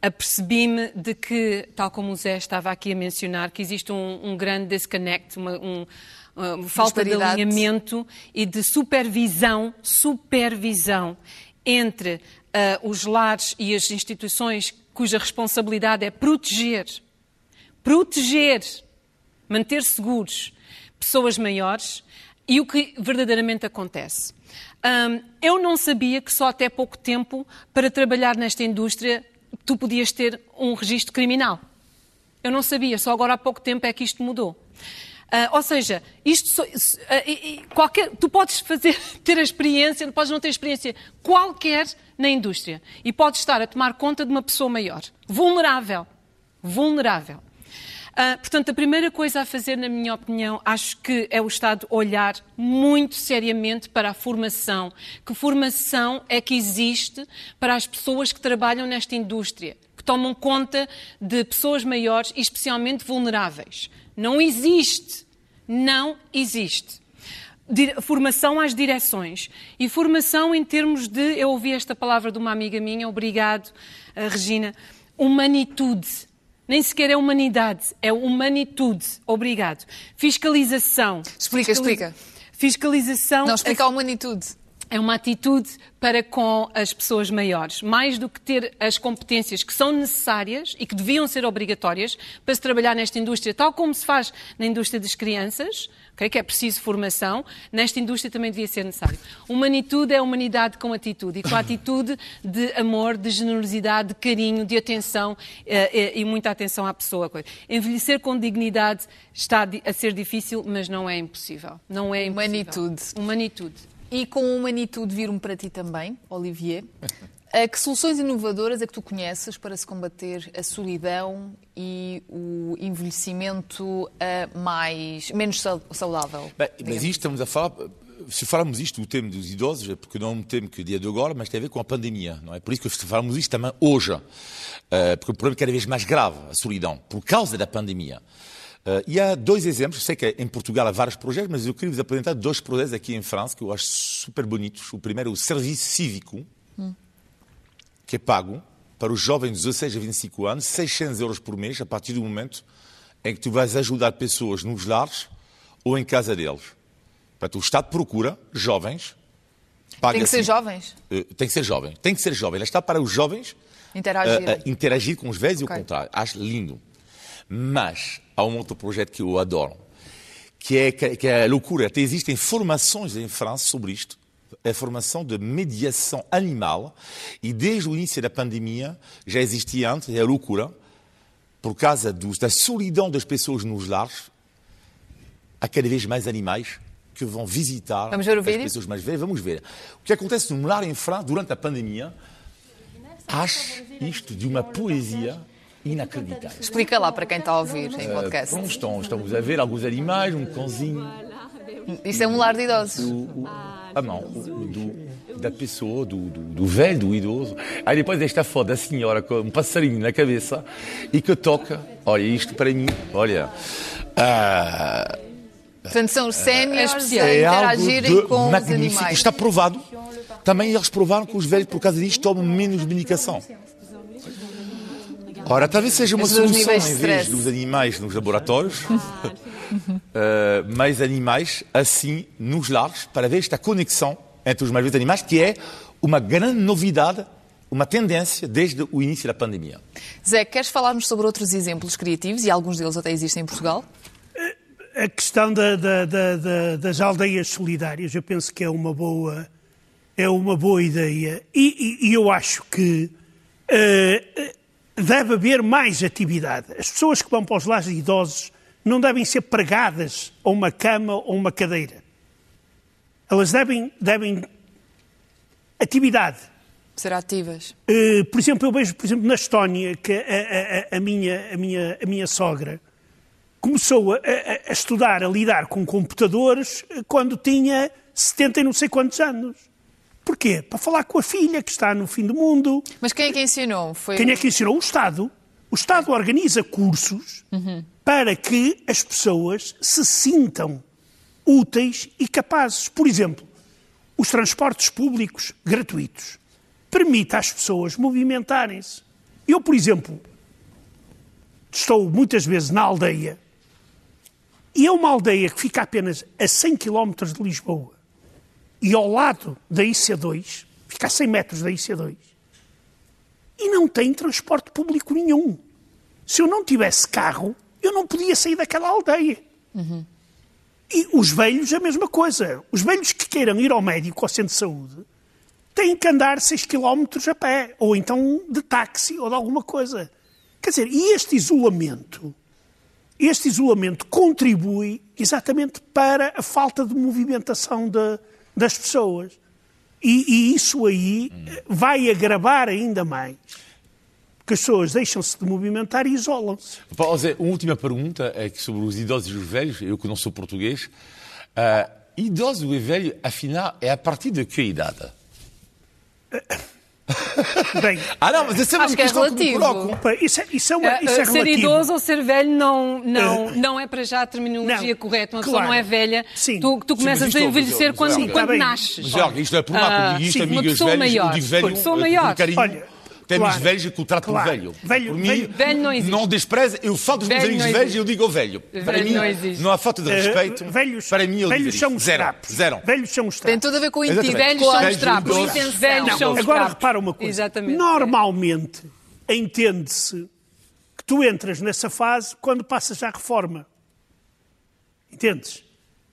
apercebi-me de que, tal como o Zé estava aqui a mencionar, que existe um, um grande disconnect, uma, um... Uh, falta de alinhamento e de supervisão, supervisão entre uh, os lares e as instituições cuja responsabilidade é proteger, proteger, manter seguros pessoas maiores e o que verdadeiramente acontece. Um, eu não sabia que só até pouco tempo para trabalhar nesta indústria tu podias ter um registro criminal. Eu não sabia, só agora há pouco tempo é que isto mudou. Uh, ou seja, isto so, uh, uh, uh, qualquer, tu podes fazer, ter a experiência, podes não ter experiência qualquer na indústria e podes estar a tomar conta de uma pessoa maior, vulnerável, vulnerável. Uh, portanto, a primeira coisa a fazer, na minha opinião, acho que é o Estado olhar muito seriamente para a formação. Que formação é que existe para as pessoas que trabalham nesta indústria, que tomam conta de pessoas maiores e especialmente vulneráveis? Não existe, não existe. Formação às direções e formação em termos de, eu ouvi esta palavra de uma amiga minha, obrigado, Regina, humanitude. Nem sequer é humanidade, é humanitude. Obrigado. Fiscalização. Explica, Fiscaliza... explica. Fiscalização. Não, explica a humanitude. É uma atitude para com as pessoas maiores, mais do que ter as competências que são necessárias e que deviam ser obrigatórias para se trabalhar nesta indústria, tal como se faz na indústria das crianças, okay, que é preciso formação, nesta indústria também devia ser necessário. Humanitude é humanidade com atitude, e com a atitude de amor, de generosidade, de carinho, de atenção e, e, e muita atenção à pessoa. Envelhecer com dignidade está a ser difícil, mas não é impossível. Não é impossível. Humanitude. Humanitude. E com a humanitude vir-me para ti também, Olivier, que soluções inovadoras é que tu conheces para se combater a solidão e o envelhecimento mais, menos saudável? Bem, mas isto estamos a falar, se falarmos isto, o tema dos idosos, é porque não é um tema que dia de agora, mas tem a ver com a pandemia, não é? Por isso que falamos isto também hoje, porque o problema é cada vez mais grave, a solidão, por causa da pandemia. Uh, e há dois exemplos, sei que em Portugal há vários projetos, mas eu queria vos apresentar dois projetos aqui em França que eu acho super bonitos. O primeiro é o serviço cívico, hum. que é pago para os jovens de dezasseis a vinte e cinco anos, seiscentos euros por mês, a partir do momento em que tu vais ajudar pessoas nos lares ou em casa deles. Portanto, o Estado procura jovens. Paga tem que assim. ser jovens? Uh, tem que ser jovem. Tem que ser jovem. Ela está para os jovens interagir, uh, uh, interagir com os velhos okay. e o contrário. Acho lindo. Mas há um outro projeto que eu adoro, que é, que é a loucura. Até existem formações em França sobre isto, a formação de mediação animal, e desde o início da pandemia já existia antes, é a loucura, por causa dos, da solidão das pessoas nos lares, há cada vez mais animais que vão visitar as pessoas mais velhas. Vamos ver. O que acontece num lar em França durante a pandemia, acho isto de uma poesia... inacreditável. Explica lá para quem está a ouvir em podcast. Uh, estão, estamos a ver alguns animais, um cãozinho. Isso é um lar de idosos. Do, o, ah, não, do, da pessoa, do, do, do velho, do idoso. Aí depois desta foto da senhora com um passarinho na cabeça e que toca. Olha, isto para mim, olha. Uh, Portanto, são séniores é a interagirem com magnífico. Os animais. Está provado. Também eles provaram que os velhos, por causa disto, tomam menos medicação. Ora, talvez seja uma solução, em vez dos animais nos laboratórios, uh, mais animais, assim, nos lares, para ver esta conexão entre os mais velhos animais, que é uma grande novidade, uma tendência desde o início da pandemia. Zé, queres falar-nos sobre outros exemplos criativos, e alguns deles até existem em Portugal? A questão da, da, da, da, das aldeias solidárias, eu penso que é uma boa, é uma boa ideia. E, e, e eu acho que... Uh, deve haver mais atividade. As pessoas que vão para os lares de idosos não devem ser pregadas a uma cama ou uma cadeira. Elas devem... devem atividade. Ser ativas. Uh, por exemplo, eu vejo por exemplo, na Estónia que a, a, a, minha, a, minha, a minha sogra começou a, a, a estudar, a lidar com computadores quando tinha setenta e não sei quantos anos. Porquê? Para falar com a filha que está no fim do mundo. Mas quem é que ensinou? Foi... Quem é que ensinou? O Estado. O Estado organiza cursos uhum. para que as pessoas se sintam úteis e capazes. Por exemplo, os transportes públicos gratuitos permitem às pessoas movimentarem-se. Eu, por exemplo, estou muitas vezes na aldeia e é uma aldeia que fica apenas a cem quilómetros de Lisboa. E ao lado da I C dois, fica a cem metros da I C dois, e não tem transporte público nenhum. Se eu não tivesse carro, eu não podia sair daquela aldeia. Uhum. E os velhos, a mesma coisa. Os velhos que queiram ir ao médico, ao centro de saúde, têm que andar seis quilómetros a pé, ou então de táxi, ou de alguma coisa. Quer dizer, e este isolamento, este isolamento contribui exatamente para a falta de movimentação da das pessoas. E, e isso aí vai agravar ainda mais. Porque as pessoas deixam-se de movimentar e isolam-se. Paulo Zé, uma última pergunta é que sobre os idosos e os velhos, eu que não sou português, uh, idoso e velho, afinal, é a partir de que idade? Bem, ah, não, mas isso é uma acho questão que é relativo. Que isso é, isso é uma, isso é relativo. Ser idoso ou ser velho não, não, não é para já a terminologia não, correta. Uma claro. Pessoa não é velha. Sim. Tu, tu começas sim, a envelhecer quando, sim, quando nasces. Mas, Helga, isto é por uma uh, sim, amigas velhas, maior, o de velho, pessoa maior. Olha... Temos claro. Velhos e que o trato claro. Velho. Velho. Por mim, velho, velho não existe. Não despreza, eu falo dos meus amigos velhos e eu digo o velho. Para velho mim, não existe. Não há falta de respeito. Uh, velhos, para mim, eu velhos são os trapos. Zero. Velhos são os trapos. Tem tudo a ver com o intento. Velhos são os trapos. Velhos são os trapos. Agora repara uma coisa. Exatamente. Normalmente, entende-se que tu entras nessa fase quando passas à reforma. Entendes?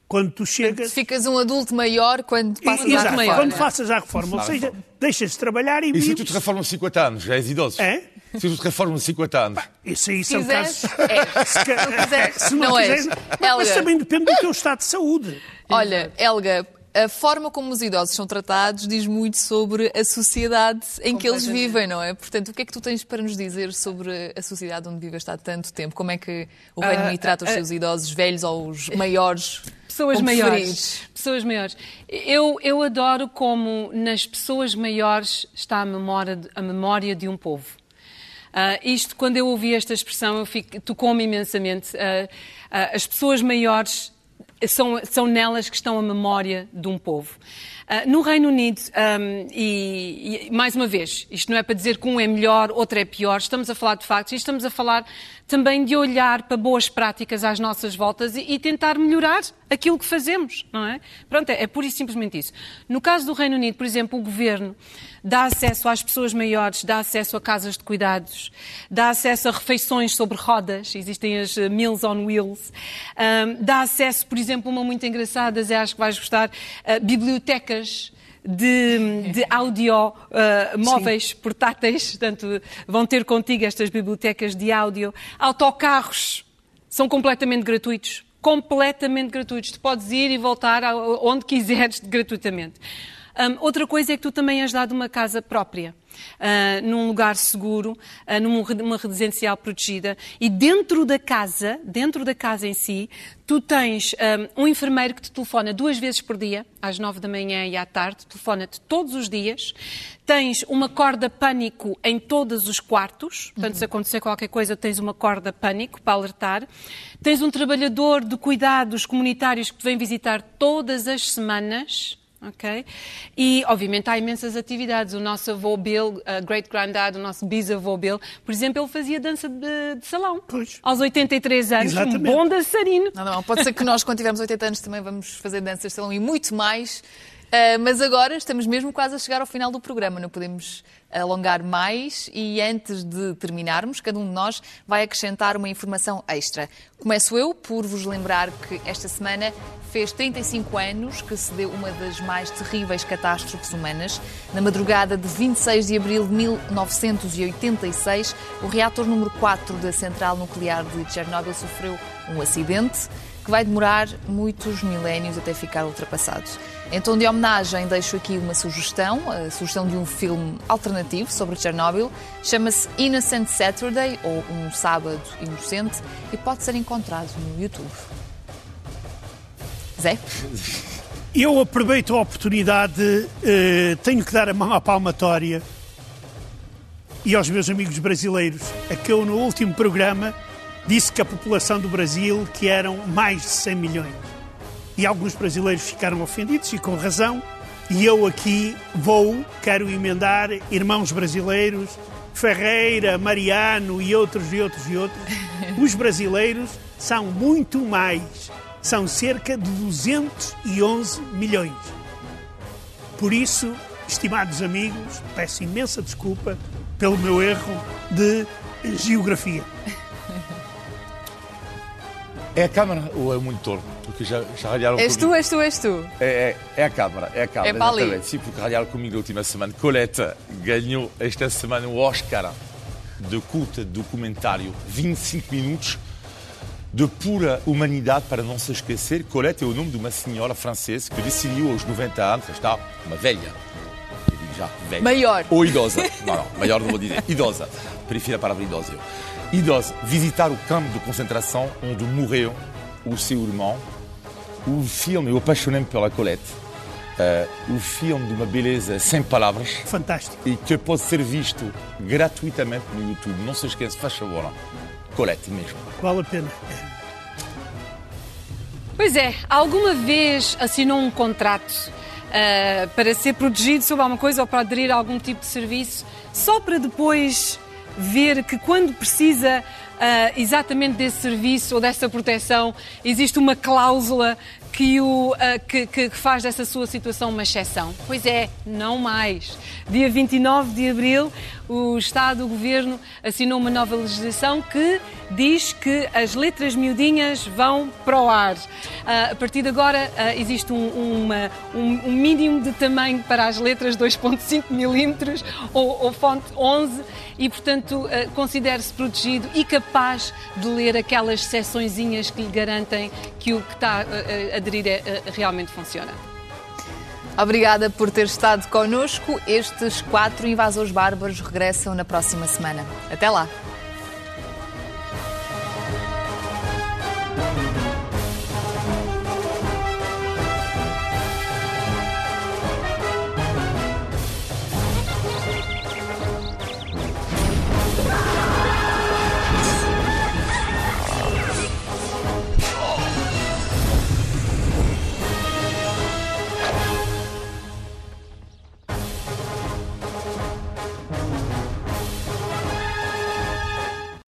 Quando tu chegas... Ficas um adulto maior quando passas à reforma. Quando passas à reforma, ou seja, deixas de trabalhar e... E se tu te reformas cinquenta anos, já és idoso? É? Se tu te reformas cinquenta anos... Pá, isso aí são quiseres, casos... É. Se, é. Se não, não quiseres... Não, mas também depende do teu estado de saúde. Olha, Helga, a forma como os idosos são tratados diz muito sobre a sociedade em que eles vivem, não é? Portanto, o que é que tu tens para nos dizer sobre a sociedade onde vives há tanto tempo? Como é que o Reino Unido trata os seus idosos velhos ou os maiores... Pessoas maiores. Pessoas maiores. Eu, eu adoro como nas pessoas maiores está a memória de, a memória de um povo. Uh, isto, quando eu ouvi esta expressão, eu fico, tocou-me imensamente. Uh, uh, as pessoas maiores são, são nelas que estão a memória de um povo. Uh, no Reino Unido, um, e, e mais uma vez, isto não é para dizer que um é melhor, outro é pior, estamos a falar de factos e estamos a falar também de olhar para boas práticas às nossas voltas e, e tentar melhorar aquilo que fazemos, não é? Pronto, é, é pura e simplesmente isso. No caso do Reino Unido, por exemplo, o governo dá acesso às pessoas maiores, dá acesso a casas de cuidados, dá acesso a refeições sobre rodas, existem as meals on wheels, um, dá acesso, por exemplo, uma muito engraçada, Zé, acho que vais gostar, a bibliotecas De, de áudio uh, móveis, sim, portáteis, portanto, vão ter contigo estas bibliotecas de áudio. Autocarros são completamente gratuitos, completamente gratuitos. Tu podes ir e voltar onde quiseres gratuitamente. Um, outra coisa é que tu também és dado uma casa própria, uh, num lugar seguro, uh, numa residencial protegida. E dentro da casa, dentro da casa em si, tu tens um, um enfermeiro que te telefona duas vezes por dia, às nove da manhã e à tarde, telefona-te todos os dias. Tens uma corda pânico em todos os quartos, portanto, uhum, se acontecer qualquer coisa, tens uma corda pânico para alertar. Tens um trabalhador de cuidados comunitários que te vem visitar todas as semanas. Okay? E, obviamente, há imensas atividades. O nosso avô Bill, uh, great granddad, o nosso bisavô Bill, por exemplo, ele fazia dança de, de salão. Pois. Aos oitenta e três anos, exatamente, um bom dançarino. Não, não, pode ser que nós, quando tivermos oitenta anos, também vamos fazer dança de salão e muito mais. Uh, mas agora estamos mesmo quase a chegar ao final do programa, não podemos alongar mais e antes de terminarmos, cada um de nós vai acrescentar uma informação extra. Começo eu por vos lembrar que esta semana fez trinta e cinco anos que se deu uma das mais terríveis catástrofes humanas. Na madrugada de vinte e seis de abril de mil novecentos e oitenta e seis, o reator número quatro da central nuclear de Chernobyl sofreu um acidente que vai demorar muitos milénios até ficar ultrapassado. Em tom de homenagem, deixo aqui uma sugestão, a sugestão de um filme alternativo sobre Chernobyl. Chama-se Innocent Saturday, ou Um Sábado Inocente, e pode ser encontrado no YouTube. Zé? Eu aproveito a oportunidade, eh, tenho que dar a mão à palmatória e aos meus amigos brasileiros, a que eu no último programa disse que a população do Brasil, que eram mais de cem milhões. E alguns brasileiros ficaram ofendidos, e com razão. E eu aqui vou, quero emendar irmãos brasileiros, Ferreira, Mariano e outros e outros e outros. Os brasileiros são muito mais. São cerca de duzentos e onze milhões. Por isso, estimados amigos, peço imensa desculpa pelo meu erro de geografia. É a câmara ou é o monitor? Porque já, já ralharam és comigo. És tu, és tu, és tu. É, é, é a câmara, é a câmara. É para ali. Sim, porque ralharam comigo na última semana. Colette ganhou esta semana o Oscar de curta documentário, vinte e cinco minutos, de pura humanidade, para não se esquecer. Colette é o nome de uma senhora francesa que decidiu aos noventa anos, está uma velha, eu digo já, velha. Maior. Ou idosa. Não, não, maior não vou dizer. Idosa. Prefiro a palavra idosa. Idosa, visitar o campo de concentração onde morreu o seu irmão. O filme, eu apaixonei-me pela Colette. uh, um filme de uma beleza sem palavras. Fantástico. E que pode ser visto gratuitamente no YouTube. Não se esqueça, faz favor. Colette mesmo. Vale a pena. Pois é, alguma vez assinou um contrato uh, para ser protegido sobre alguma coisa ou para aderir a algum tipo de serviço, só para depois ver que quando precisa uh, exatamente desse serviço ou dessa proteção, existe uma cláusula que, o, uh, que, que faz dessa sua situação uma exceção? Pois é, não mais. Dia vinte e nove de abril, o Estado, o Governo, assinou uma nova legislação que diz que as letras miudinhas vão para o ar. Uh, a partir de agora uh, existe um, uma, um, um mínimo de tamanho para as letras, dois vírgula cinco milímetros ou, ou fonte onze, e portanto uh, considere-se protegido e capaz de ler aquelas seçõezinhas que lhe garantem que o que está uh, a aderir uh, realmente funciona. Obrigada por ter estado connosco. Estes quatro invasores bárbaros regressam na próxima semana. Até lá!